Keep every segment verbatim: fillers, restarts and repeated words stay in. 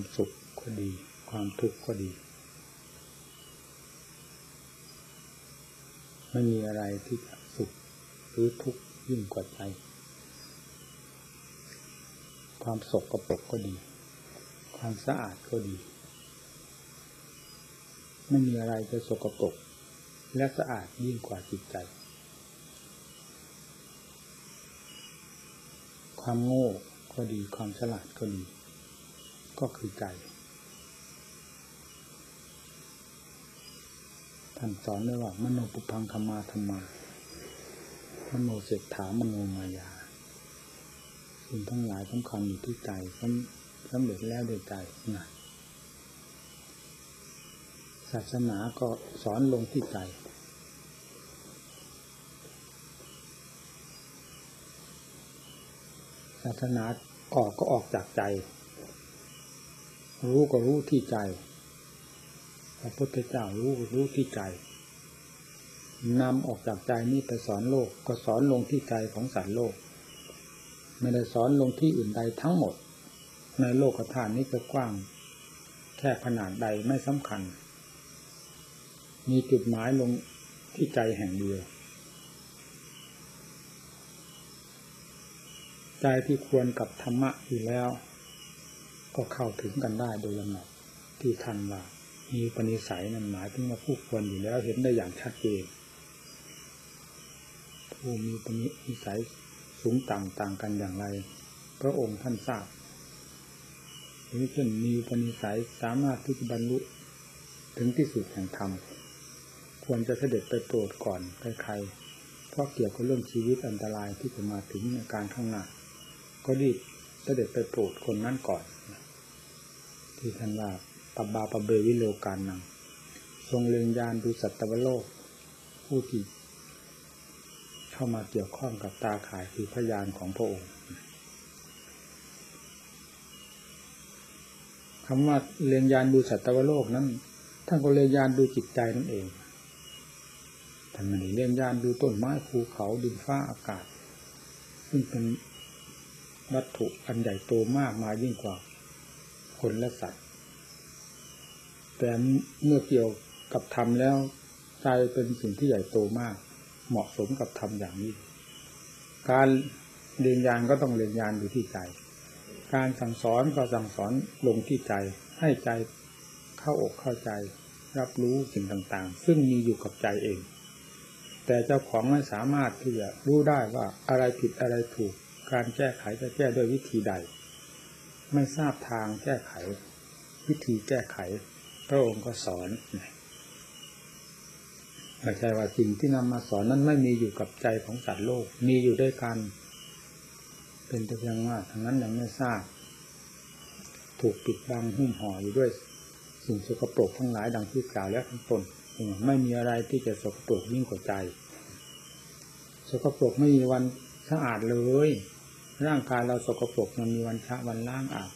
ความสุขก็ดีความทุกข์ก็ดีไม่มีอะไรที่จะสุขหรือทุกข์ยิ่งกว่าใจความสกปรกก็ดีความสะอาดก็ดีไม่มีอะไรจะสกปรกและสะอาดยิ่งกว่าจิตใจความโง่ก็ดีความฉลาดก็ดีก็คือใจท่านสอนด้วยว่ามโนปุพังคมาธรรมามโนเศรษฐามโนมายาสิ่งทั้งหลายสำคัญอยู่ที่ใจสำเร็จแล้วโดยใจนะศาสนาก็สอนลงที่ใจศาสนาออกก็ออกจากใจรู้ก็รู้ที่ใจพระพุทธเจ้ารู้ก็รู้ที่ใจนำออกจากใจนี้ไปสอนโลกก็สอนลงที่ใจของสัตว์โลกไม่ได้สอนลงที่อื่นใดทั้งหมดในโลกฐานนี้จะกว้างแค่ขนาดใดไม่สำคัญมีจุดหมายลงที่ใจแห่งเดียวใจที่ควรกับธรรมะอยู่แล้วก็เข้าถึงกันได้โดยลำดับที่ทันว่ามีปณิสัยนั้นหมายถึงว่าผู้ควรอยู่แล้วเห็นได้อย่างชัดเจนผู้มีปณิสัยสูงต่างต่างกันอย่างไรพระองค์ท่านทราบหรือเช่นมีปณิสัยสามารถที่จะบรรลุถึงที่สุดแห่งธรรมควรจะเสด็จไปโปรดก่อนใครๆเพราะเกี่ยวกับเรื่องชีวิตอันตรายที่จะมาถึงในการข้างหน้าก็รีบเสด็จไปโปรดคนนั้นก่อนที่ท่านว่าปับบาปเบวิโลกานังทรงเล็งยานดูสัตวโลกผู้ที่เข้ามาเกี่ยวข้องกับตาข่ายคือพยานของพระองค์คำว่าเล็งยานดูสัตวโลกนั้นท่านก็เล็งยานดูจิตใจนั่นเองท่านไม่ได้เล็งยานดูต้นไม้ภูเขาดินฟ้าอากาศซึ่งเป็นวัตถุอันใหญ่โตมากมายยิ่งกว่าคนและสัตว์แต่เมื่อเกี่ยวกับธรรมแล้วใจเป็นสิ่งที่ใหญ่โตมากเหมาะสมกับธรรมอย่างนี้การเรียนญาณก็ต้องเรียนญาณอยู่ที่ใจการสั่งสอนก็สั่งสอนลงที่ใจให้ใจเข้าอกเข้าใจรับรู้สิ่งต่างๆซึ่งมีอยู่กับใจเองแต่เจ้าของไม่สามารถที่จะรู้ได้ว่าอะไรผิดอะไรถูกการแก้ไขจะแก้ด้วยวิธีใดไม่ทราบทางแก้ไขวิธีแก้ไขพระองค์ก็สอนไม่ใช่ว่าสิ่งที่นำมาสอนนั้นไม่มีอยู่กับใจของสัตว์โลกมีอยู่ด้วยกันเป็นแต่เพียงว่าทางนั้นยังไม่ทราบถูกปิดบังหุ้มห่ออยู่ด้วยสิ่งสกปรกทั้งหลายดังที่กล่าวแล้วทั้งต้นไม่มีอะไรที่จะสกปรกยิ่งกว่าใจสกปรกไม่มีวันสะอาดเลยร่างกายเราสกปรกมันมีวันชะวันล้างอาบ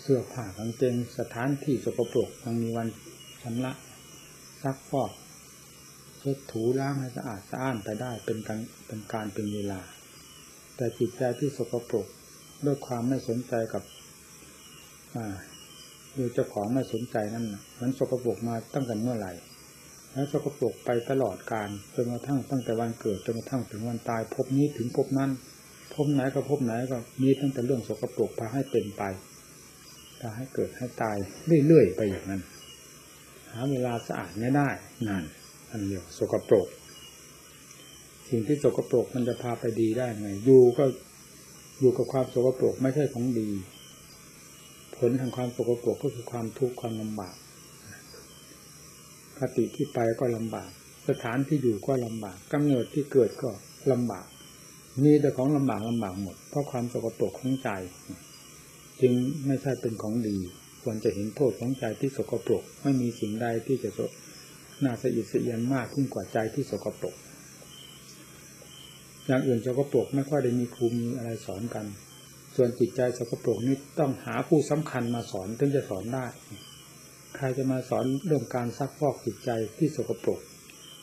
เสื้อผ้ากางเกงสถานที่สกปรกมันมีวันชำระซักฟอกเช็ดถูล้างให้สะอาดสะอ้านไปได้เป็นการเป็นการเป็นเวลาแต่จิตใจที่สกปรกด้วยความไม่สนใจกับอ่าดูเจ้าของไม่สนใจนั่นมันสกปรกมาตั้งแต่เมื่อไหร่แล้วสกปรกไปตลอดกาลจนกระทั่งตั้งแต่วันเกิดจนกระทั่งถึงวันตายพบนี้ถึงพบนั้นพบไหนก็พบไหนก็มีตั้งแต่เรื่องสกปรกพาให้เป็นไปพาให้เกิดให้ตายเรื่อยๆไปอย่างนั้นหาเวลาสะอาดไม่ได้นานอันเดียวสกปรกสิ่งที่สกปรกมันจะพาไปดีได้ไงอยู่ก็อยู่กับความสกปรกไม่ใช่ของดีผลทางความสกปรกก็คือความทุกข์ความลำบากคติที่ไปก็ลำบากสถานที่อยู่ก็ลำบากกำเนิดที่เกิดก็ลำบากมีแต่ของลำบากลำบากหมดเพราะความสกปรกของใจจึงไม่ใช่เป็นของดีควรจะเห็นโทษของใจที่สกปรกไม่มีสิ่งใดที่จะน่าสะอิดสะเอียนมากยิ่งกว่าใจที่สกปรกอย่างอื่นสกปรกไม่ค่อยได้มีครูมีอะไรสอนกันส่วนจิตใจสกปรกนี้ต้องหาผู้สำคัญมาสอนถึงจะสอนได้ใครจะมาสอนเรื่องการซักฟอกจิตใจที่สกปรก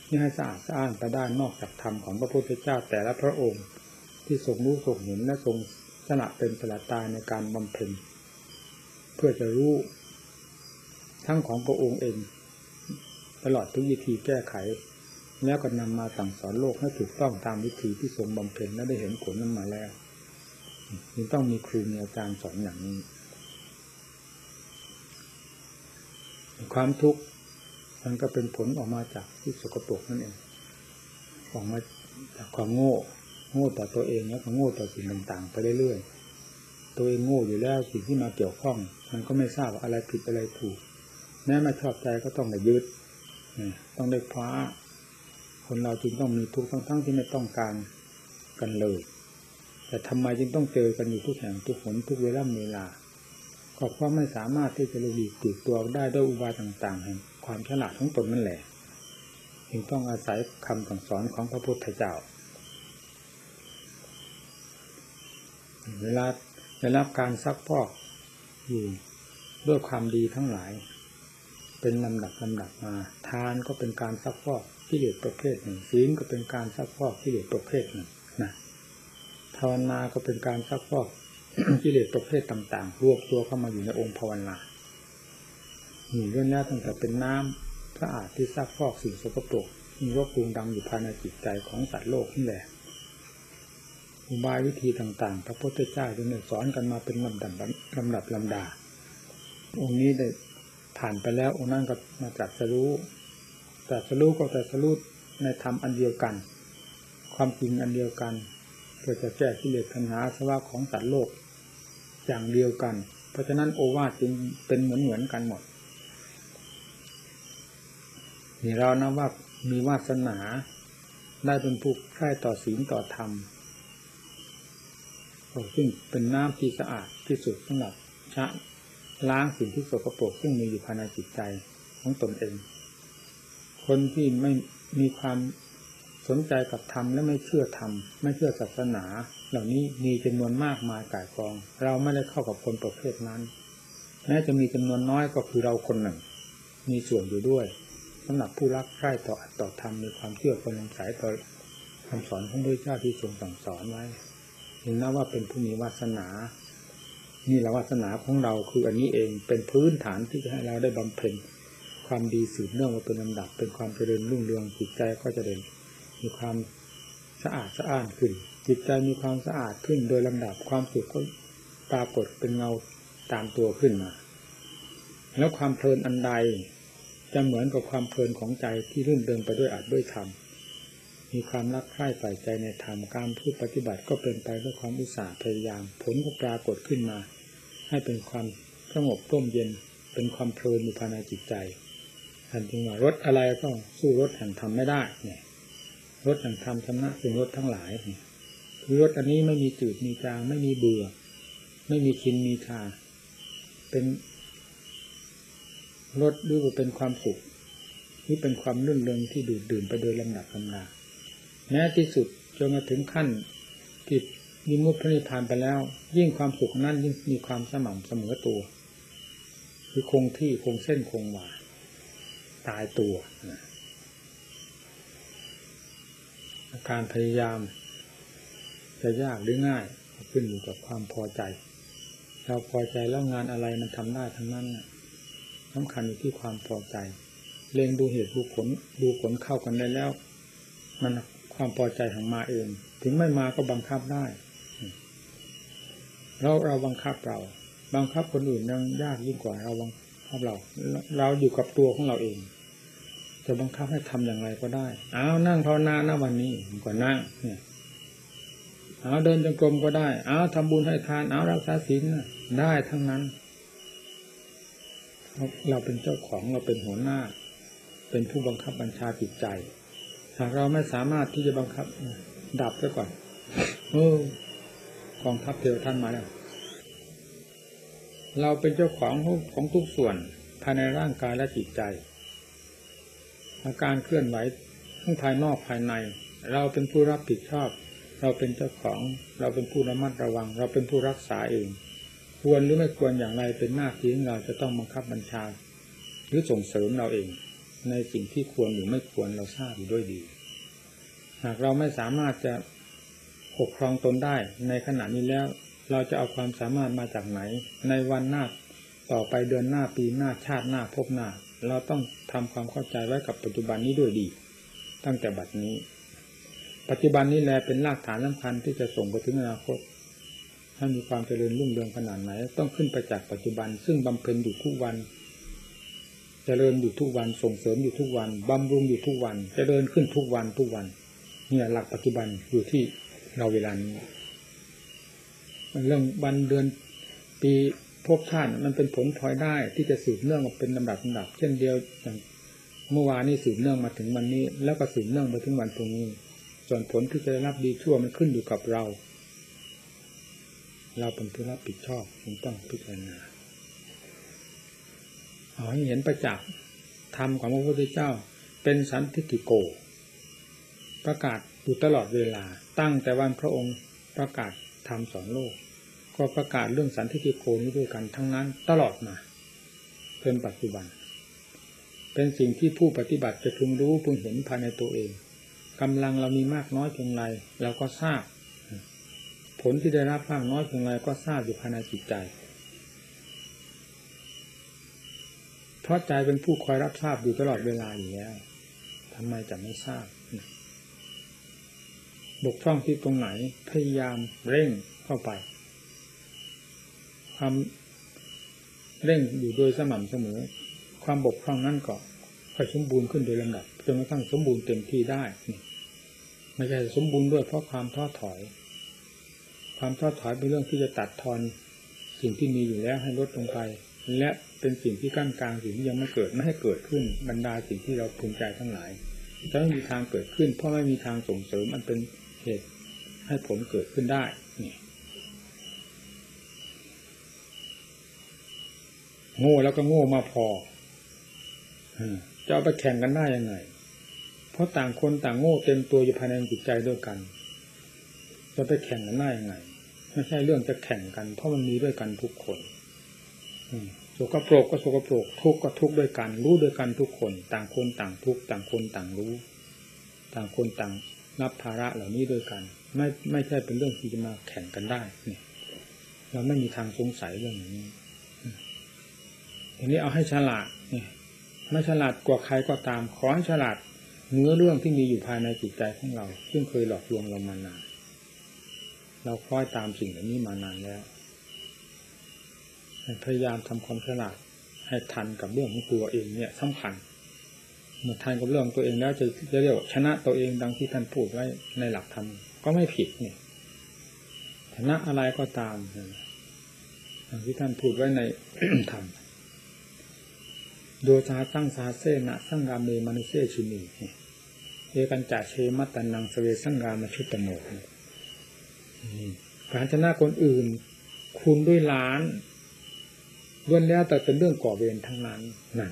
นี่ให้สะอาดสะอ้านไปได้นอกจากธรรมของพระพุทธเจ้าแต่ละพระองค์ที่ทรงรู้ทรงเห็นและทรงสละเป็นสละตายในการบำเพ็ญ เพื่อจะรู้ทั้งของพระองค์เองตลอดทุกวิธีแก้ไขแล้วก็นำมาสั่งสอนโลกให้ถูกต้องตามวิธีที่ทรงบำเพ็ญและได้เห็นผลนั้นมาแล้วจึงต้องมีครูมีอาจารย์สอนอย่างนี้ความทุกข์มันก็เป็นผลออกมาจากที่สกปรกนั่นเองออกมาจากความโง่โง่ต่อตัวเองแล้วก็โง่ต่อสิ่งต่างๆไปเรื่อยๆตัวเองโง่อยู่แล้วสิ่งที่มาเกี่ยวข้องมันก็ไม่ทราบว่าอะไรผิดอะไรถูกแม้ไม่ชอบใจก็ต้องได้ยึดต้องได้คว้าคนเราจึงต้องมีทุกข์ทั้งๆที่ไม่ต้องการกันเลยแต่ทำไมจึงต้องเจอกันอยู่ทุกแห่งทุกหนทุกเวลาเวลาก็เพราะไม่สามารถที่จะหลีกตีตัวได้ด้วยอุบายต่างๆแห่งความฉลาดของตนนั่นแหละจึงต้องอาศัยคำสั่งสอนของพระพุทธเจ้าเวลาได้รับการซักพอกอยู่ด้วยความดีทั้งหลายเป็นลำดับลำดับมาทานก็เป็นการซักพอกกิเลสประเภทหนึ่งศีลก็เป็นการซักพอกกิเลสประเภทหนึ่งนะภาวนาก็เป็นการซักพอกกิเลสประเภทต่างๆรวบตัวเข้ามาอยู่ในองค์ภาวนานี่เรื่องนี้ตั้งแต่เป็นน้ำสะอาดที่ซักพอกสิ่งสกปรกมีรบกวนดำอยู่ภายในจิตใจของสัตว์โลกนี่แหละอุบายวิธีต่างๆพระพุทธเจ้าจึงสอนกันมาเป็นลำดับลำดับลำดาองค์นี้ได้ผ่านไปแล้วองค์นั้นก็มาตรัสรู้ตรัสรู้ก็ตรัสรู้ในธรรมอันเดียวกันความจริงอันเดียวกันเพื่อจะแก้กิเลสปัญหาสภาวะของสัตว์โลกอย่างเดียวกันเพราะฉะนั้นโอวาทจึงเป็นเหมือนเหมือนกันหมดนี่เรานะว่ามีวาสนาได้เป็นผู้ใคร่ต่อศีลต่อธรรมซึ่งเป็นน้ำที่สะอาดที่สุดสำหรับชะล้างสิ่งที่สกปรกซึ่งมีอยู่ภายในจิตใจของตนเองคนที่ไม่มีความสนใจกับธรรมและไม่เชื่อธรรมไม่เชื่อศาสนาเหล่านี้มีจำนวนมากมายก่ายกองเราไม่ได้เข้ากับคนประเภทนั้นแม้จะมีจำนวนน้อยก็คือเราคนหนึ่งมีส่วนอยู่ด้วยสำหรับผู้รักใคร่ต่ออัตต่อธรรมมีความเชื่อความสงสัยต่อคำสอนของพระพุทธเจ้าที่ทรงสั่งสอนไว้ถึงนับว่าเป็นผู้มีวาสนานี่ละวาสนาของเราคืออันนี้เองเป็นพื้นฐานที่จะให้เราได้บำเพ็ญความดีสืบเนื่องมาเป็นลำดับเป็นความเจริญรุ่งเรืองจิตใจก็จะเด่นมีความสะอาดสะอ้านขึ้นจิตใจมีความสะอาดขึ้นโดยลำดับความสุขก็ปรากฏเป็นเงาตามตัวขึ้นมาแล้วความเพลินอันใดจะเหมือนกับความเพลินของใจที่รื่นเริงไปด้วยอาจด้วยธรรมมีความรักใคร่ใฝ่ใจในธรรมการพูดปฏิบัติก็เป็นไปด้วยความอุตสาห์พยายามผลก็ปรากฏขึ้นมาให้เป็นความสงบร่มเย็นเป็นความเพลินอยู่ภายในจิตใจท่านจึงว่ารสอะไรก็สู้รสแห่งธรรมไม่ได้เนี่ยรสแห่งธรรมชนะสิ่งรสทั้งหลายคือรสอันนี้ไม่มีจืดมีจางไม่มีเบื่อไม่มีขินมีคาเป็นรสหรือว่าเป็นความสุขที่เป็นความรื่นเริงที่ดูดดื่มไปโดยลำดับลำดาแม้ที่สุดจนมาถึงขั้นที่มีมุขพระนิพพานไปแล้วยิ่งความสุขนั้นยิ่งมีความสม่ำเสมอตัวคือคงที่คงเส้นคงวาตายตัวการพยายามจะยากหรือง่ายขึ้นอยู่กับความพอใจเราพอใจแล้วงานอะไรมันทำได้ทั้งนั้นสำคัญอยู่ที่ความพอใจเล็งดูเหตุดูผลดูผลเข้ากันได้แล้วมันความพอใจของมาเองถึงไม่มาก็บังคับได้เราเราบังคับเราบังคับคนอื่นยังยากยิ่งกว่าเราบังคับเราเราอยู่กับตัวของเราเองจะบังคับให้ทำอย่างไรก็ได้เอานั่งภาวนานะวันนี้ก่อนนั่งเนี่ยเอาเดินจงกรมก็ได้เอาทำบุญให้ทานเอารักษาศีลได้ทั้งนั้นเราเป็นเจ้าของเราเป็นหัวหน้าเป็นผู้บังคับบัญชาจิตใจหากเราไม่สามารถที่จะบังคับดับซะก่อนโอ้กองทัพเทวท่านมาแล้วเราเป็นเจ้าของของทุกส่วนภายในร่างกายและจิตใจอาการเคลื่อนไหวทั้งภายนอกภายในเราเป็นผู้รับผิดชอบเราเป็นเจ้าของเราเป็นผู้ระมัดระวังเราเป็นผู้รักษาเองควรหรือไม่ควรอย่างไรเป็นหน้าที่ของเราจะต้องบังคับบัญชาหรือส่งเสริมเราเองในสิ่งที่ควรหรือไม่ควรเราทราบอยู่ด้วยดีหากเราไม่สามารถจะปกครองตนได้ในขณะนี้แล้วเราจะเอาความสามารถมาจากไหนในวันหน้า ต่อไปเดือนหน้าปีหน้าชาติหน้าพบหน้าเราต้องทำความเข้าใจไว้กับปัจจุบันนี้ด้วยดีตั้งแต่บัดนี้ปัจจุบันนี้แลเป็นรากฐานสำคัญที่จะส่งไปถึงอนาคตถ้ามีความเจริญรุ่งเรืองขนาดไหนต้องขึ้นไปจากปัจจุบันซึ่งบำเพ็ญอยู่ทุกวันเจริญอยู่ทุกวันส่งเสริมอยู่ทุกวันบำรุงอยู่ทุกวันเจริญขึ้นทุกวันทุกวันเนี่ยหลักปัจจุบันอยู่ที่เราเวลานี้เรื่องวันเดือนปีพบชาติมันเป็นผลพลอยได้ที่จะสืบเนื่องมาเป็นลำดับลำดับเช่นเดียวอย่างเมื่อวานนี้สืบเนื่องมาถึงวันนี้แล้วก็สืบเนื่องมาถึงวันตรงนี้ส่วนผลที่จะได้รับดีชั่วมันขึ้นอยู่กับเราเราเป็นผู้รับผิดชอบจึงต้องพิจารณาเอาให้เห็นประจักษ์ธรรมของพระพุทธเจ้าเป็นสันทิฏฐิโกประกาศอยู่ตลอดเวลาตั้งแต่วันพระองค์ประกาศธรรมสอนโลกก็ประกาศเรื่องสันทิฏฐิโกนี้ด้วยกันทั้งนั้นตลอดมาจนปัจจุบันเป็นสิ่งที่ผู้ปฏิบัติจะพึงรู้พึงเห็นภายในตัวเองกำลังเรามีมากน้อยเพียงไรเราก็ทราบผลที่ได้รับมากน้อยเพียงไรก็ทราบอยู่ภายในจิตใจเพราะใจเป็นผู้คอยรับทราบอยู่ตลอดเวลาอย่างนี้ทำไมจะไม่ทราบบกพร่องที่ตรงไหนพยายามเร่งเข้าไปความเร่งอยู่โดยสม่ำเสมอความบกพร่องนั้นก็ค่อยสมบูรณ์ขึ้นโดยลำดับจนกระทั่งสมบูรณ์เต็มที่ได้ไม่ใช่สมบูรณ์ด้วยเพราะความท้อถอยความท้อถอยเป็นเรื่องที่จะตัดทอนสิ่งที่มีอยู่แล้วให้ลดลงไปและเป็นสิ่งที่กั้นกลางสิ่งที่ยังไม่เกิดไม่ให้เกิดขึ้นบรรดาสิ่งที่เราพึงใจทั้งหลายจะไม่มีทางเกิดขึ้นเพราะไม่มีทางส่งเสริมมันเป็นเหตุให้ผลเกิดขึ้นได้โง่แล้วก็โง่มาพอจะเอาไปแข่งกันได้ยังไงเพราะต่างคนต่างโง่เต็มตัวอยู่ภายในจิตใจด้วยกันจะไปแข่งกันได้ยังไงไม่ใช่เรื่องจะแข่งกันเพราะมันมีด้วยกันทุกคนสกปรกก็สกปรกทุกข์ก็ทุกข์ด้วยกันรู้ด้วยกันทุกคนต่างคนต่างทุกข์ต่างคนต่างรู้ต่างคนต่างรับภาระเหล่านี้ด้วยกันไม่ไม่ใช่เป็นเรื่องที่จะมาแข่งกันได้เนี่ยเราไม่มีทางสงสัยเรื่องนี้ทีนี้เอาให้ฉลาดเนี่ยไม่ฉลาดกว่าใครก็ตามขอให้ฉลาดเนื้อเรื่องที่มีอยู่ภายในจิตใจของเราซึ่งเคยหลอกลวงเรามานานเราคล้อยตามสิ่งเหล่านี้มานานแล้วพยายามทำความฉลาดให้ทันกับเรื่องของตัวเองเนี่ยสำคัญเมื่อทันกับเรื่องตัวเองแล้วจะจะเรียกว่าชนะตัวเองดังที่ท่านพูดไว้ในหลักธรรมก็ไม่ผิดเนี่ยชนะอะไรก็ตามดังที่ท่านพูดไว้ใน ธรรมโดชาตั้งสาเซนะสังกาเมมนุเสชินีเอกันจ่าเชมัตตันนังสเวสังกามชุตโมการชนะคนอื่นคูณด้วยล้านล้วนแล้วแต่เป็นเรื่องก่อเวรทั้งนั้นน่ะ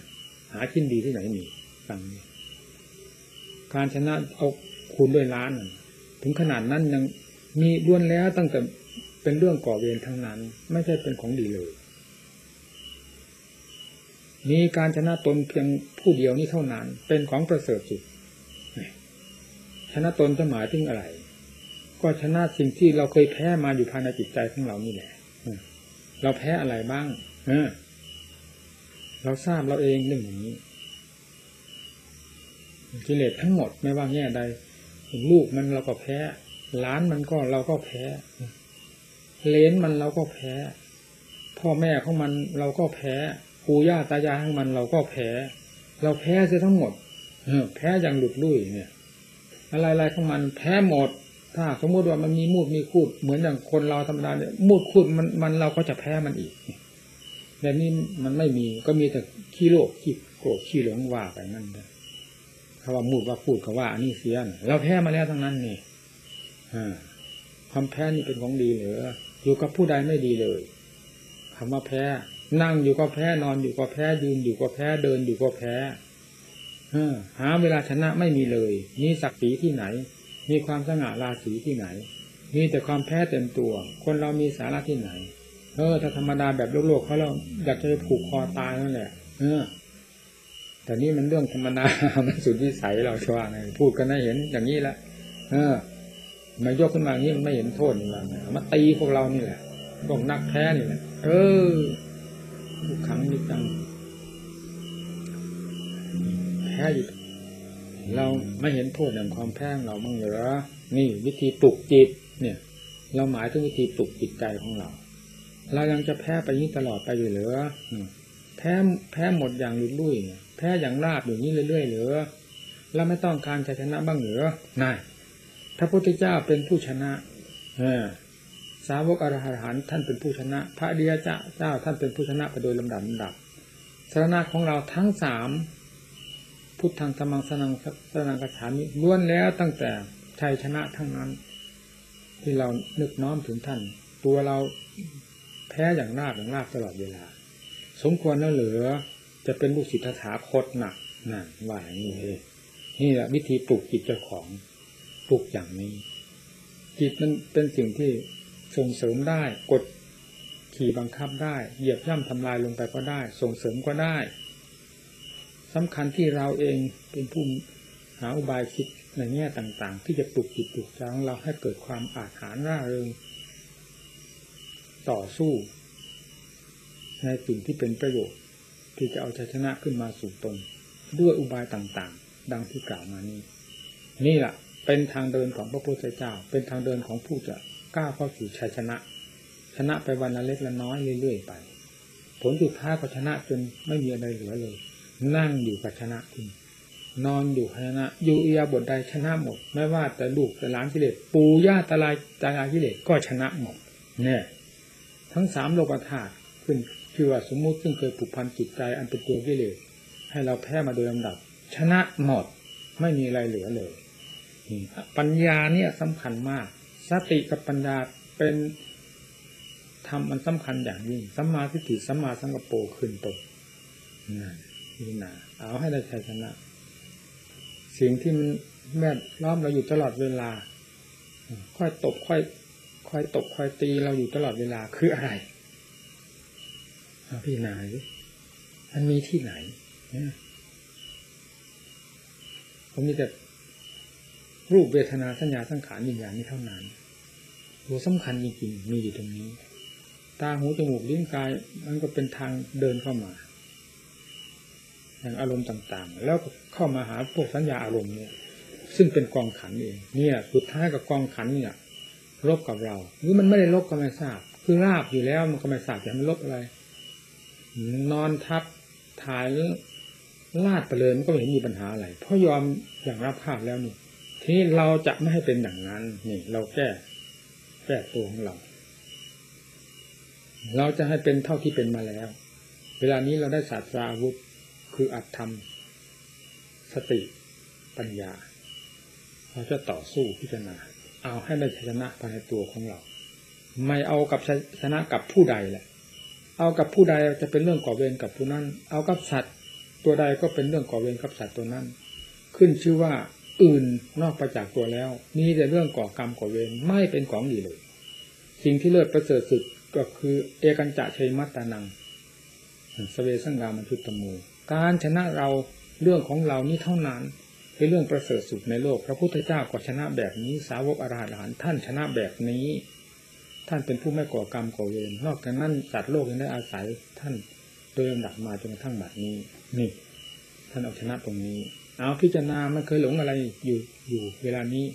หากินดีที่ไหนมีฟังการชนะเอาคูณด้วยล้านถึงขนาดนั้นยังมีล้วนแล้วตั้งแต่เป็นเรื่องก่อเวรทั้งนั้นไม่ใช่เป็นของดีเลยมีการชนะตนเพียงผู้เดียวนี้เท่านั้นเป็นของประเสริฐสุดชนะตนจะหมายถึงอะไรก็ชนะสิ่งที่เราเคยแพ้มาอยู่ภายในจิตใจของเรานี่แหละเราแพ้อะไรบ้างเราทราบเราเองเรื่องอย่างนี้กิเลสทั้งหมดไม่ว่าแง่ใดลูกมันเราก็แพ้ล้านมันก็เราก็แพ้เลนมันเราก็แพ้พ่อแม่ของมันเราก็แพ้ปู่ย่าตายายของมันเราก็แพ้เราแพ้เสียทั้งหมดแพ้อย่างหลุดลุ่ยเนี่ยอะไรๆของมันแพ้หมดถ้าสมมติว่ามันมีมูดมีคูดเหมือนอย่างคนเราธรรมดาเนี่ยมูดคูดมันมันเราก็จะแพ้มันอีกแต่นี่มันไม่มีก็มีแต่ขี้โลภขี้โกรธขี้หลงว่าไปนั่นเลยคำว่ามูดว่าคูดกับว่าอันนี้เสียนเราแพ้มาแล้วทั้งนั้นนี่ความแพ้นี่เป็นของดีเหรออยู่กับผู้ใดไม่ดีเลยคำว่าแพ้นั่งอยู่ก็แพ้นอนอยู่ก็แพ้ยืนอยู่ก็แพ้เดินอยู่ก็แพ้หาเวลาชนะไม่มีเลยมีศักดิ์ศรีที่ไหนมีความสง่าราศีที่ไหนมีแต่ความแพ้เต็มตัวคนเรามีสาระที่ไหนเออถ้าธรรมดาแบบโลกๆเขาเราอยากจะผูกคอตายนั่นแหละเออแต่นี่มันเรื่องธรรมดามันสุดวิสัยเราชว่าไงพูดกันได้เห็นอย่างนี้ละเออมายกขึ้นมาอย่างนี้มันไม่เห็นโทษมันมาตีพวกเรานี่แหละพวกนักแพ้นี่แหละเออ ถูกขังอยู่กันแพ้อยู่เราไม่เห็นโทษแห่งความแพ้เราบ้างเหรอนี่วิธีปลุกจิตเนี่ยเราหมายถึงวิธีปลุกจิตใจของเราเรายังจะแพ้ไปนี้ตลอดไปอยู่เหรอแพ้แพ้หมดอย่างลุลุ่ยแพ้อย่างราบอยู่นี้เรื่อยๆเหรอเราไม่ต้องการชัยชนะบ้างเหรอนายพระพุทธเจ้าเป็นผู้ชนะสาวกอรหันต์ท่านเป็นผู้ชนะพระอริยเจ้าท่านเป็นผู้ชนะไปโดยลำดับลำดับศาสนาของเราทั้งสามพุทธังธรรมังสังฆังสรณังคัจฉามิล้วนแล้วตั้งแต่ชัยชนะทั้งนั้นที่เรานึกน้อมถึงท่านตัวเราแพ้อย่างราบอย่างราบตลอดเวลาสมควรแล้วเหลือจะเป็นลูกศิษย์ตถาคตน่ะน่ะว่าอย่างนี้เลยนี่แหละวิธีปลูกจิตเจ้าของปลูกอย่างนี้จิตมันเป็นสิ่งที่ส่งเสริมได้กดขี่บังคับได้เหยียบย่ำทำลายลงไปก็ได้ส่งเสริมก็ได้สำคัญที่เราเองเป็นผู้หาอุบายคิดในแง่ต่างๆที่จะปลุกจิตปลุกใจของเราให้เกิดความอาถรรพ์ร่าเริงต่อสู้ในสิ่งที่เป็นประโยชน์ที่จะเอาชัยชนะขึ้นมาสู่ตนด้วยอุบายต่างๆดังที่กล่าวมานี้นี่แหละเป็นทางเดินของพระพุทธเจ้าเป็นทางเดินของผู้จะก้าวเข้าสู่ชัยชนะชนะไปวันละเล็กละน้อยเรื่อยๆไปผลสุดท้ายก็ชนะจนไม่มีอะไรเหลือเลยนั่งอยู่กับชนะจริงนอนอยู่ชนะอยู่อิริยาบถใดชนะหมดไม่ว่าแต่ลูกแต่หลานกิเลสปู่ย่าตายายตายายกิเลสก็ชนะหมดเนี่ยทั้งสามโลกธาตุขึ้นคือว่าสมมุติซึ่งเคยผูกพันจิตใจอันเป็นตัวกิเลสให้เราแพ้มาโดยลำดับชนะหมดไม่มีอะไรเหลือเลยปัญญาเนี่ยสำคัญมากสติกับปัญญาเป็นธรรมอันสำคัญอย่างยิ่งสัมมาทิฏฐิสัมมาสังกัปโปขึ้นตนนั่นนี่นะเอาให้ได้ชัยชนะสิ่งที่มันแวดล้อมเราอยู่ตลอดเวลาค่อยตบค่อยค่อยตบค่อยตีเราอยู่ตลอดเวลาคืออะไรพี่ไหนมันมีที่ไหนผมมีแต่รูปเวทนาสัญญาสังขารวิญญาณนี้เท่านั้นตัวสำคัญจริงๆมีอยู่ตรงนี้ตาหูจมูกลิ้นกายมันก็เป็นทางเดินเข้ามาอย่างอารมณ์ต่างๆแล้วเข้ามาหาพวกสัญญาอารมณ์เนี่ยซึ่งเป็นกองขันเองเนี่ยสุดท้ายกับกองขันเนี่ยลบกับเราหรือมันไม่ได้ลบก็ไม่ทราบคือราบอยู่แล้วมันก็ไม่ทราบจะมันลบอะไรนอนทับถ่ายลาดไปเลยมันก็ไม่เห็นมีปัญหาอะไรเพราะยอมอย่างรับภาพแล้วนี่ทีนี้เราจะไม่ให้เป็นอย่างนั้นนี่เราแก้แก้ตัวของเราเราจะให้เป็นเท่าที่เป็นมาแล้วเวลานี้เราได้ศาสตราอาวุธคืออัตธรรมสติปัญญาเราจะต่อสู้พิจารณาเอาให้ได้ชัยชนะภายในตัวของเราไม่เอากับชัยชนะกับผู้ใดแหละเอากับผู้ใดจะเป็นเรื่องก่อเวรกับผู้นั้นเอากับสัตว์ตัวใดก็เป็นเรื่องก่อเวรกับสัตว์ตัวนั้นขึ้นชื่อว่าอื่นนอกประจากตัวแล้วมีแต่เรื่องก่อกรรมก่อเวรไม่เป็นของดีเลยสิ่งที่เลิศประเสริฐสุดก็คือเอกัญจะชัยมัตตานังสเวสังฆามัญชุตตโมการชนะเราเรื่องของเรานี้เท่านั้นเป็นเรื่องประเสริฐสุดในโลกพระพุทธเจ้าก็ชนะแบบนี้สาวกอรหันต์ท่านชนะแบบนี้ท่านเป็นผู้ไม่ก่อกรรมก่อเวรนอกจากนั้นสัตว์โลกยังได้อาศัยท่านโดยลำดับมาจนกระทั่งบัดนี้นี่ท่านเอาชนะตรงนี้เอาพิจารณามันเคยหลงอะไรอยู่อยู่เวลานี้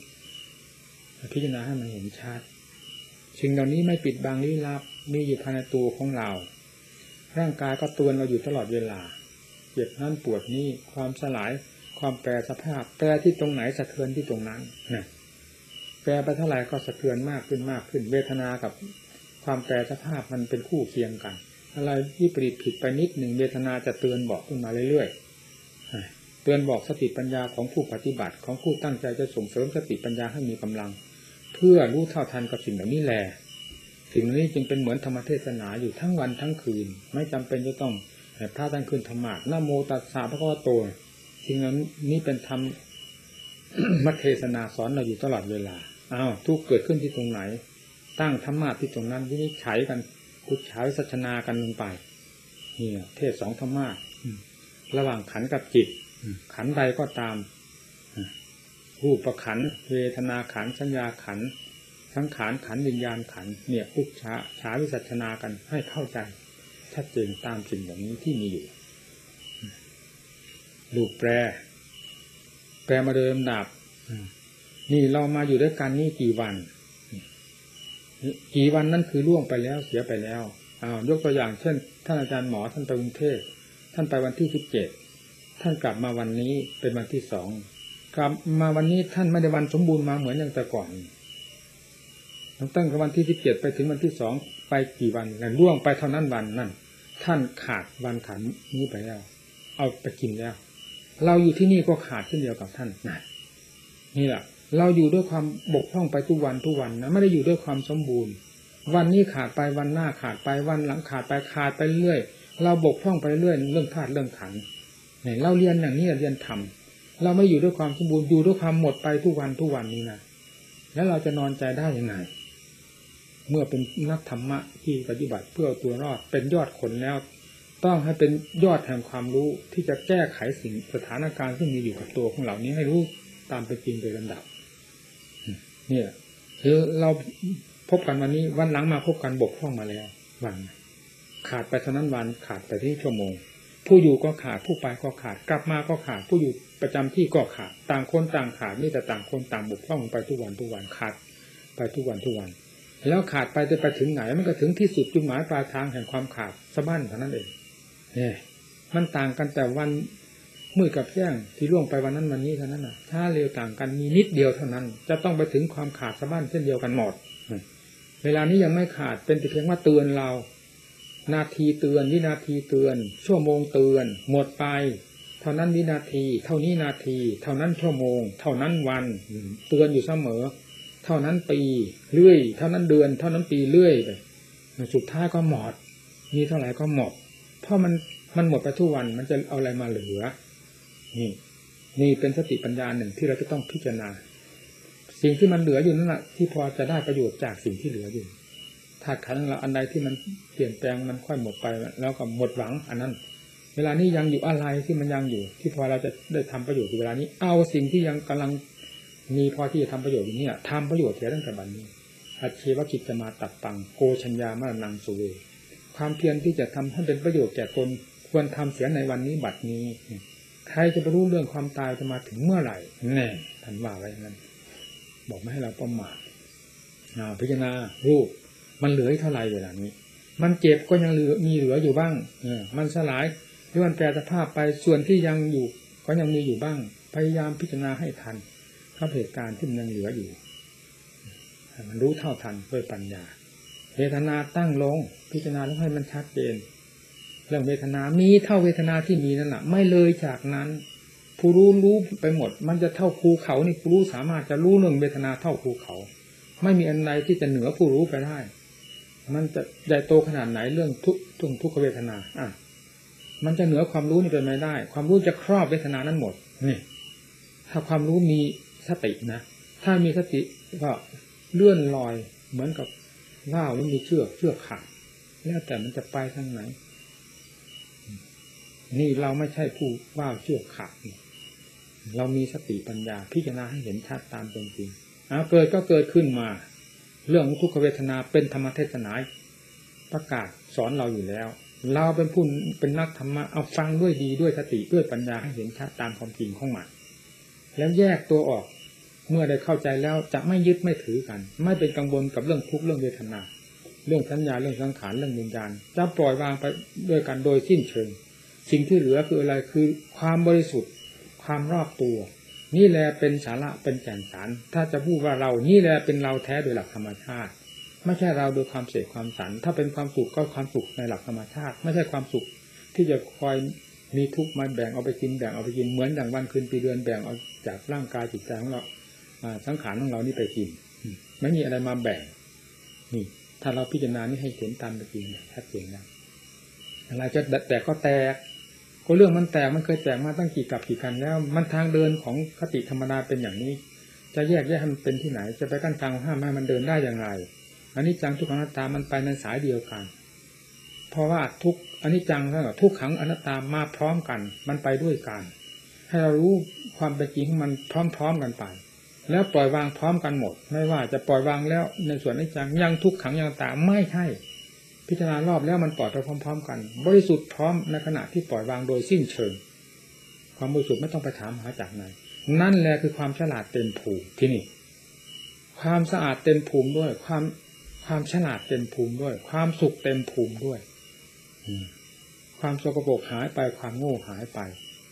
พิจารณาให้มันเห็นชัดสิ่งเหล่านี้ไม่ปิดบังลี้ลับมีอยู่ภายในตัวของเราร่างกายก็เตือนเราอยู่ตลอดเวลาเจ็บนั่นปวดนี่ความสลายความแปรสภาพแปรที่ตรงไหนสะเทือนที่ตรงนั้นนะแปรไปเท่าไหร่ก็สะเทือนมากขึ้นมากขึ้นเวทนากับความแปรสภาพมันเป็นคู่เคียงกันอะไรที่ปริผิดไปนิดหนึ่งเวทนาจะเตือนบอกขึ้นมาเรื่อยๆเตือนบอกสติปัญญาของผู้ปฏิบัติของผู้ตั้งใจจะส่งเสริมสติปัญญาให้มีกำลังเพื่อรู้เท่าทันกับสิ่งเหล่านี้แลสิ่งนี้จึงเป็นเหมือนธรรมเทศนาอยู่ทั้งวันทั้งคืนไม่จำเป็นจะต้องพระท่านคืนธรรมะนะโมตัสสะพระพุทธโตสิ่งนั้นนี่เป็นธรรมมัทเทศนาสอนเราอยู่ตลอดเวลาอ้าวทุกเกิดขึ้นที่ตรงไหนตั้งธรรมะที่ตรงนั้นวินิจฉัยกันกุศลวิสัชนากันลงไปนี่เทศสองธรรมะระหว่างขันธ์กับจิตขันธ์ใดก็ตามรูปขันธ์เวทนาขันธ์สัญญาขันธ์สังขารขันธ์วิญญาณขันธ์เนี่ยกุศลวิสัชนากันให้เข้าใจ ชัดเจนตามสิ่งเหล่านี้ที่มีอยู่ลูกแปรแปรมาเดิมดับนี่เรามาอยู่ด้วยกันนี่กี่วันกี่วันนั่นคือล่วงไปแล้วเสียไปแล้วอ้าวยกตัวอย่างเช่นท่านอาจารย์หมอท่านไปกรุงเทพท่านไปวันที่สิบเจ็ดท่านกลับมาวันนี้เป็นวันที่สองกลับมาวันนี้ท่านไม่ได้วันสมบูรณ์มาเหมือนอย่างแต่ก่อนตั้งแต่วันที่สิบเจ็ดไปถึงวันที่สองไปกี่วันกันล่วงไปเท่านั้นวันนั่นท่านขาดวันขันนี้ไปแล้วเอาไปกินแล้วเราอยู่ที่นี่ก็ขาดเช่นเดียวกับท่านนะนี่แหละเราอยู่ด้วยความบกพร่องไปทุกวันทุกวันนะไม่ได้อยู่ด้วยความสมบูรณ์วันนี้ขาดไปวันหน้าขาดไปวันหลังขาดไปขาดไปเรื่อยเราบกพร่องไปเรื่อยเรื่องธาตุเรื่องขันธ์เนี่ยเราเรียนอย่างนี้เรียนธรรมเราไม่อยู่ด้วยความสมบูรณ์อยู่ด้วยความหมดไปทุกวันทุกวันนี้นะแล้วเราจะนอนใจได้ยังไงเมื่อเป็นนักธรรมะที่ปฏิบัติเพื่อตัวรอดเป็นยอดคนแล้วต้องให้เป็นยอดแห่งความรู้ที่จะแก้ไขสิ่งสถานการณ์ซึ่งมีอยู่กับตัวของเหล่านี้ให้รู้ตามเป็นจริงโดยลำดับเนี่ยคือเราพบกันวันนี้วันหลังมาพบกันบกพร่องมาแล้ววันขาดไปเท่านั้นวันขาดไปที่ชั่วโมงผู้อยู่ก็ขาดผู้ไปก็ขาดกลับมาก็ขาดผู้อยู่ประจำที่ก็ขาดต่างคนต่างขาดนี่แต่ต่างคนต่างบกพร่องไปทุกวันทุกวันขาดไปทุกวันทุกวันแล้วขาดไปจะไปถึงไหนมันก็ถึงที่สุดจุดหมายปลายทางแห่งความขาดสะบั้นเท่านั้นเองเนี่ยมันต่างกันแต่วันมืดกับแจ้งที่ล่วงไปวันนั้นวันนี้เท่านั้นน่ะถ้าเร็วต่างกันมีนิดเดียวเท่านั้นจะต้องไปถึงความขาดสะบั้นเช่นเดียวกันหมดเวลานี้ยังไม่ขาดเป็นแต่เพียงว่าเตือนเรานาทีเตือนวินาทีเตือนชั่วโมงเตือนหมดไปเท่านั้นวินาทีเท่านี้นาทีเท่านั้นชั่วโมงเท่านั้นวันเตือนอยู่เสมอเท่านั้นปีเรื่อยเท่านั้นเดือนเท่านั้นปีเรื่อยไปสุดท้ายก็หมดมีเท่าไหร่ก็หมดเพราะมันมันหมดไปทุกวันมันจะเอาอะไรมาเหลือนี่นี่เป็นสติปัญญาหนึ่งที่เราจะต้องพิจารณาสิ่งที่มันเหลืออยู่นั่นแหละที่พอจะได้ประโยชน์จากสิ่งที่เหลืออยู่ธาตุขันธ์เราอันใดที่มันเปลี่ยนแปลงมันค่อยหมดไปแล้วก็หมดหวังอันนั้นเวลานี้ยังอยู่อะไรที่มันยังอยู่ที่พอเราจะได้ทำประโยชน์ในเวลานี้เอาสิ่งที่ยังกำลังมีพอที่จะทำประโยชน์อย่างนี้ทำประโยชน์เสียตั้งแต่บัดนี้อัจเฉวกิจจะมาตัดตังโกชัญญามรณังสุเวความเพียรที่จะทำให้เป็นประโยชน์แก่ตนควรทำเสียในวันนี้บัดนี้ใครจะไปรู้เรื่องความตายจะมาถึงเมื่อไหร่แน่ท่านว่าไว้นั้นบอกไม่ให้เราประมาทพิจารณารูปมันเหลือเท่าไหร่เวลานี้มันเจ็บก็ยังเหลือมีเหลืออยู่บ้างมันสลายหรือมันแปรสภาพไปส่วนที่ยังอยู่ก็ยังมีอยู่บ้างพยายามพิจารณาให้ทันกับเหตุการณ์ที่มันยังเหลืออยู่มันรู้เท่าทันด้วยปัญญาเวทนาตั้งลงพิจารณาแล้วให้มันชัดเจนเรื่องเวทนามีเท่าเวทนาที่มีนั่นแหละไม่เลยจากนั้นผู้รู้รู้ไปหมดมันจะเท่าภูเขานี่ผู้รู้สามารถจะรู้เรื่องเวทนาเท่าภูเขาไม่มีอันใดที่จะเหนือผู้รู้ไปได้มันจะใหญ่โตขนาดไหนเรื่องทุกทุกทุกเวทนาอ่ะมันจะเหนือความรู้นี่เป็นไม่ได้ความรู้จะครอบเวทนานั้นหมดนี่ถ้าความรู้มีสตินะถ้ามีสติก็เลื่อนลอยเหมือนกับว่าวมันมีเชือกเชือกขาดแล้วแต่มันจะไปทางไหนนี่เราไม่ใช่ผู้ว่าวเชือกขาดเรามีสติปัญญาพิจารณาให้เห็นชัดตามเป็นจริงอ่ะเกิดก็เกิดขึ้นมาเรื่องทุกขเวทนาเป็นธรรมเทศนาประกาศสอนเราอยู่แล้วเราเป็นผู้เป็นนักธรรมะเอาฟังด้วยดีด้วยสติด้วยปัญญาให้เห็นชัดตามความจริงของมันแล้วแยกตัวออกเมื่อได้เข้าใจแล้วจะไม่ยึดไม่ถือกันไม่เป็นกังวลกับเรื่องทุกข์เรื่องเวทนาเรื่องสัญญาเรื่องสังขารเรื่องวิญญาณจะปล่อยวางไปด้วยกันโดยสิ้นเชิงสิ่งที่เหลือคืออะไรคือความบริสุทธิ์ความรอบตัวนี่แหละเป็นสาระเป็นแก่นสารถ้าจะพูดว่าเรานี่แหละเป็นเราแท้โดยหลักธรรมชาติไม่ใช่เราโดยความเสกความสรรถ้าเป็นความสุขก็ความสุขในหลักธรรมชาติไม่ใช่ความสุขที่จะคอยมีทุกข์มาแบ่งเอาไปกินแบ่งเอาไปกินเหมือนดังวันคืนปีเดือนแบ่งเอาจากร่างกายจิตใจของเราสังขารของเรานี่ไปกินไม่มีอะไรมาแบ่งนี่ถ้าเราพิจารณานี่ให้เห็นตามเป็นจริงชัดเจนนะอะไรจะแต่ก็แตกก็เรื่องมันแตกมันเคยแตกมาตั้งกี่กับกี่คันแล้วมันทางเดินของคติธรรมดาเป็นอย่างนี้จะแยกแยะให้มันเป็นที่ไหนจะไปกั้นทางห้ามให้มันเดินได้อย่างไรอันนี้จังทุกขังอนัตตามันไปในสายเดียวกันเพราะว่าทุกอันนี้จังเท่ากับทุกขังอนัตตามาพร้อมกันมันไปด้วยกันให้เรารู้ความเป็นจริงของมันพร้อมๆกันไปแล้วปล่อยวางพร้อมกันหมดไม่ว่าจะปล่อยวางแล้วในส่วนอนิจจังยังทุกขังอนัตตาไม่ใช่ พิจารณารอบแล้วมันปล่อยไปพร้อมๆกันบริสุทธิ์พร้อมในขณะที่ปล่อยวางโดยสิ้นเชิงความบริสุทธิ์ไม่ต้องไปถามหาจากไหนนั่นแหละคือความฉลาดเต็มภูมิที่นี่ความสะอาดเต็มภูมิด้วยความความฉลาดเต็มภูมิด้วยความสุขเต็มภูมิด้วยความสกปรกหายไปความโง่หายไป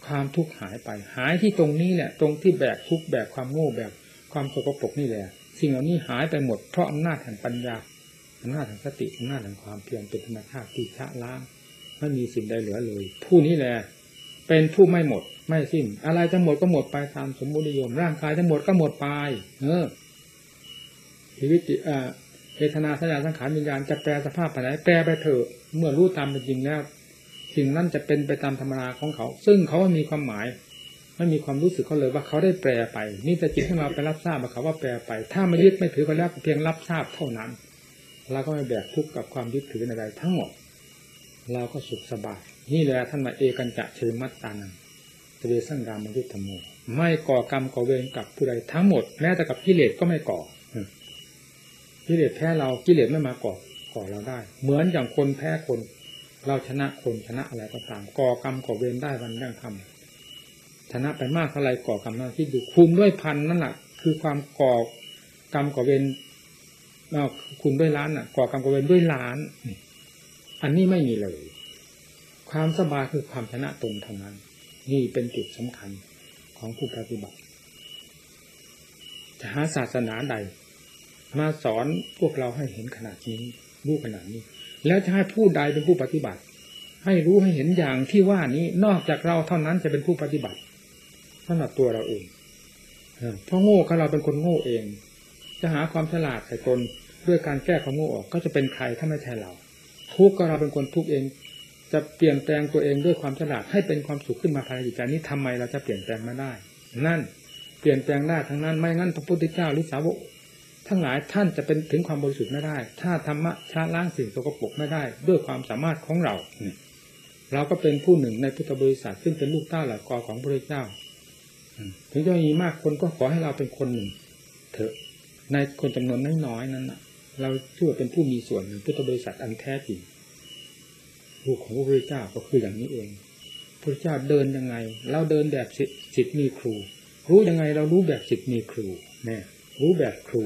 ความทุกข์หายไปหายที่ตรงนี้แหละตรงที่แบกทุกข์แบกความโง่แบกความสกปรกนี่แหละสิ่งเหล่านี้หายไปหมดเพราะอำนาจแห่งปัญญาอำนาจแห่งสติอำนาจแห่งความเพียรเป็นธรรมชาติที่ชะล้างไม่มีสิ่งใดเหลือเลยผู้นี้แหละเป็นผู้ไม่หมดไม่สิ้นอะไรจะหมดก็หมดไปตามสมมุตินิยมร่างกายจะหมดก็หมดไปเออชีวิตอ่าเวทนาสัญญาสังขารวิญญาณจะแปลสภาพไปไหนแปลไปเถอะเมื่อรู้ตามเป็นจริงแล้วสิ่งนั้นจะเป็นไปตามธรรมดาของเขาซึ่งเขาไม่มีความหมายไม่มีความรู้สึกเขาเลยว่าเขาได้แปลไปนี่แต่จิตของเราไปรับทราบว่าเขาว่าแปลไปถ้าไม่ยึดไม่ถือก็แล้วเพียงรับทราบเท่านั้นเราก็ไม่แบกทุกข์กับความยึดถืออะไรทั้งหมดเราก็สุขสบายนี่แหละท่านมาเอกันจะเชมัตตานังเตเวสังรามาริธรรมโมไม่ก่อกรรมก่อเวรกับผู้ใดทั้งหมดแม้แต่กับกิเลสก็ไม่ก่อกิเลสแพ้เรากิเลสไม่มาก่อก่อเราได้เหมือนอย่างคนแพ้คนเราชนะคนชนะอะไรก็ตามก่อกรรมก่อเวรได้วันเรื่องทำชนะไปมากเท่าไรก่อกรรมนั้นที่ดูคุมด้วยพันนั่นแหละคือความก่อกรรมก่อเวรเราคุมด้วยล้านน่ะก่อกรรมก่อเวรด้วยล้านอันนี้ไม่มีเลยความสบายคือความชนะตนเท่านั้นนี่เป็นจุดสำคัญของผู้ปฏิบัติจะหาศาสนาใดมาสอนพวกเราให้เห็นขนาดนี้รู้ขนาดนี้แล้วจะให้ผู้ใดเป็นผู้ปฏิบัติให้รู้ให้เห็นอย่างที่ว่านี้นอกจากเราเท่านั้นจะเป็นผู้ปฏิบัติสำหรับตัวเราเองเพราะโง่ก็เราเป็นคนโง่เองจะหาความฉลาดใส่ตนด้วยการแก้ความโง่ออกก็จะเป็นใครถ้าไม่ใช่เราทุกข์ก็เราเป็นคนทุกข์เองจะเปลี่ยนแปลงตัวเองด้วยความฉลาดให้เป็นความสุขขึ้นมาภายในจิตใจนี้ทำไมเราจะเปลี่ยนแปลงไม่ได้นั่นเปลี่ยนแปลงได้ทั้งนั้นไม่งั้นพระพุทธเจ้าหรือสาวกทั้งหลายท่านจะเป็นถึงความบริสุทธิ์ไม่ได้ถ้าธรรมะชะล้างสิ่งสกปรกไม่ได้ด้วยความสามารถของเราเราก็เป็นผู้หนึ่งในพุทธบริษัทซึ่งเป็นลูกเต้าหลานกอของพระพุทธเจ้าถึงจะมีมากคนก็ขอให้เราเป็นคนหนึ่งเถอะในคนจำนวนน้อยๆนั้นเราถือว่าเป็นผู้มีส่วนในพุทธบริษัทอันแท้จริงลูกของพระพุทธเจ้าก็คืออย่างนี้เองพระพุทธเจ้าเดินยังไงเราเดินแบบศิษย์มีครูรู้ยังไงเรารู้แบบศิษย์มีครูแน่รู้แบบครู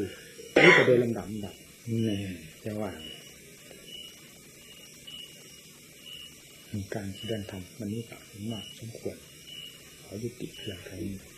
นี่ก็โดยลำดับแบบนี่จะว่าการแสดงธรรมวันนี้ก็ถึงมากสมควรขอยุติเพียงแค่นี้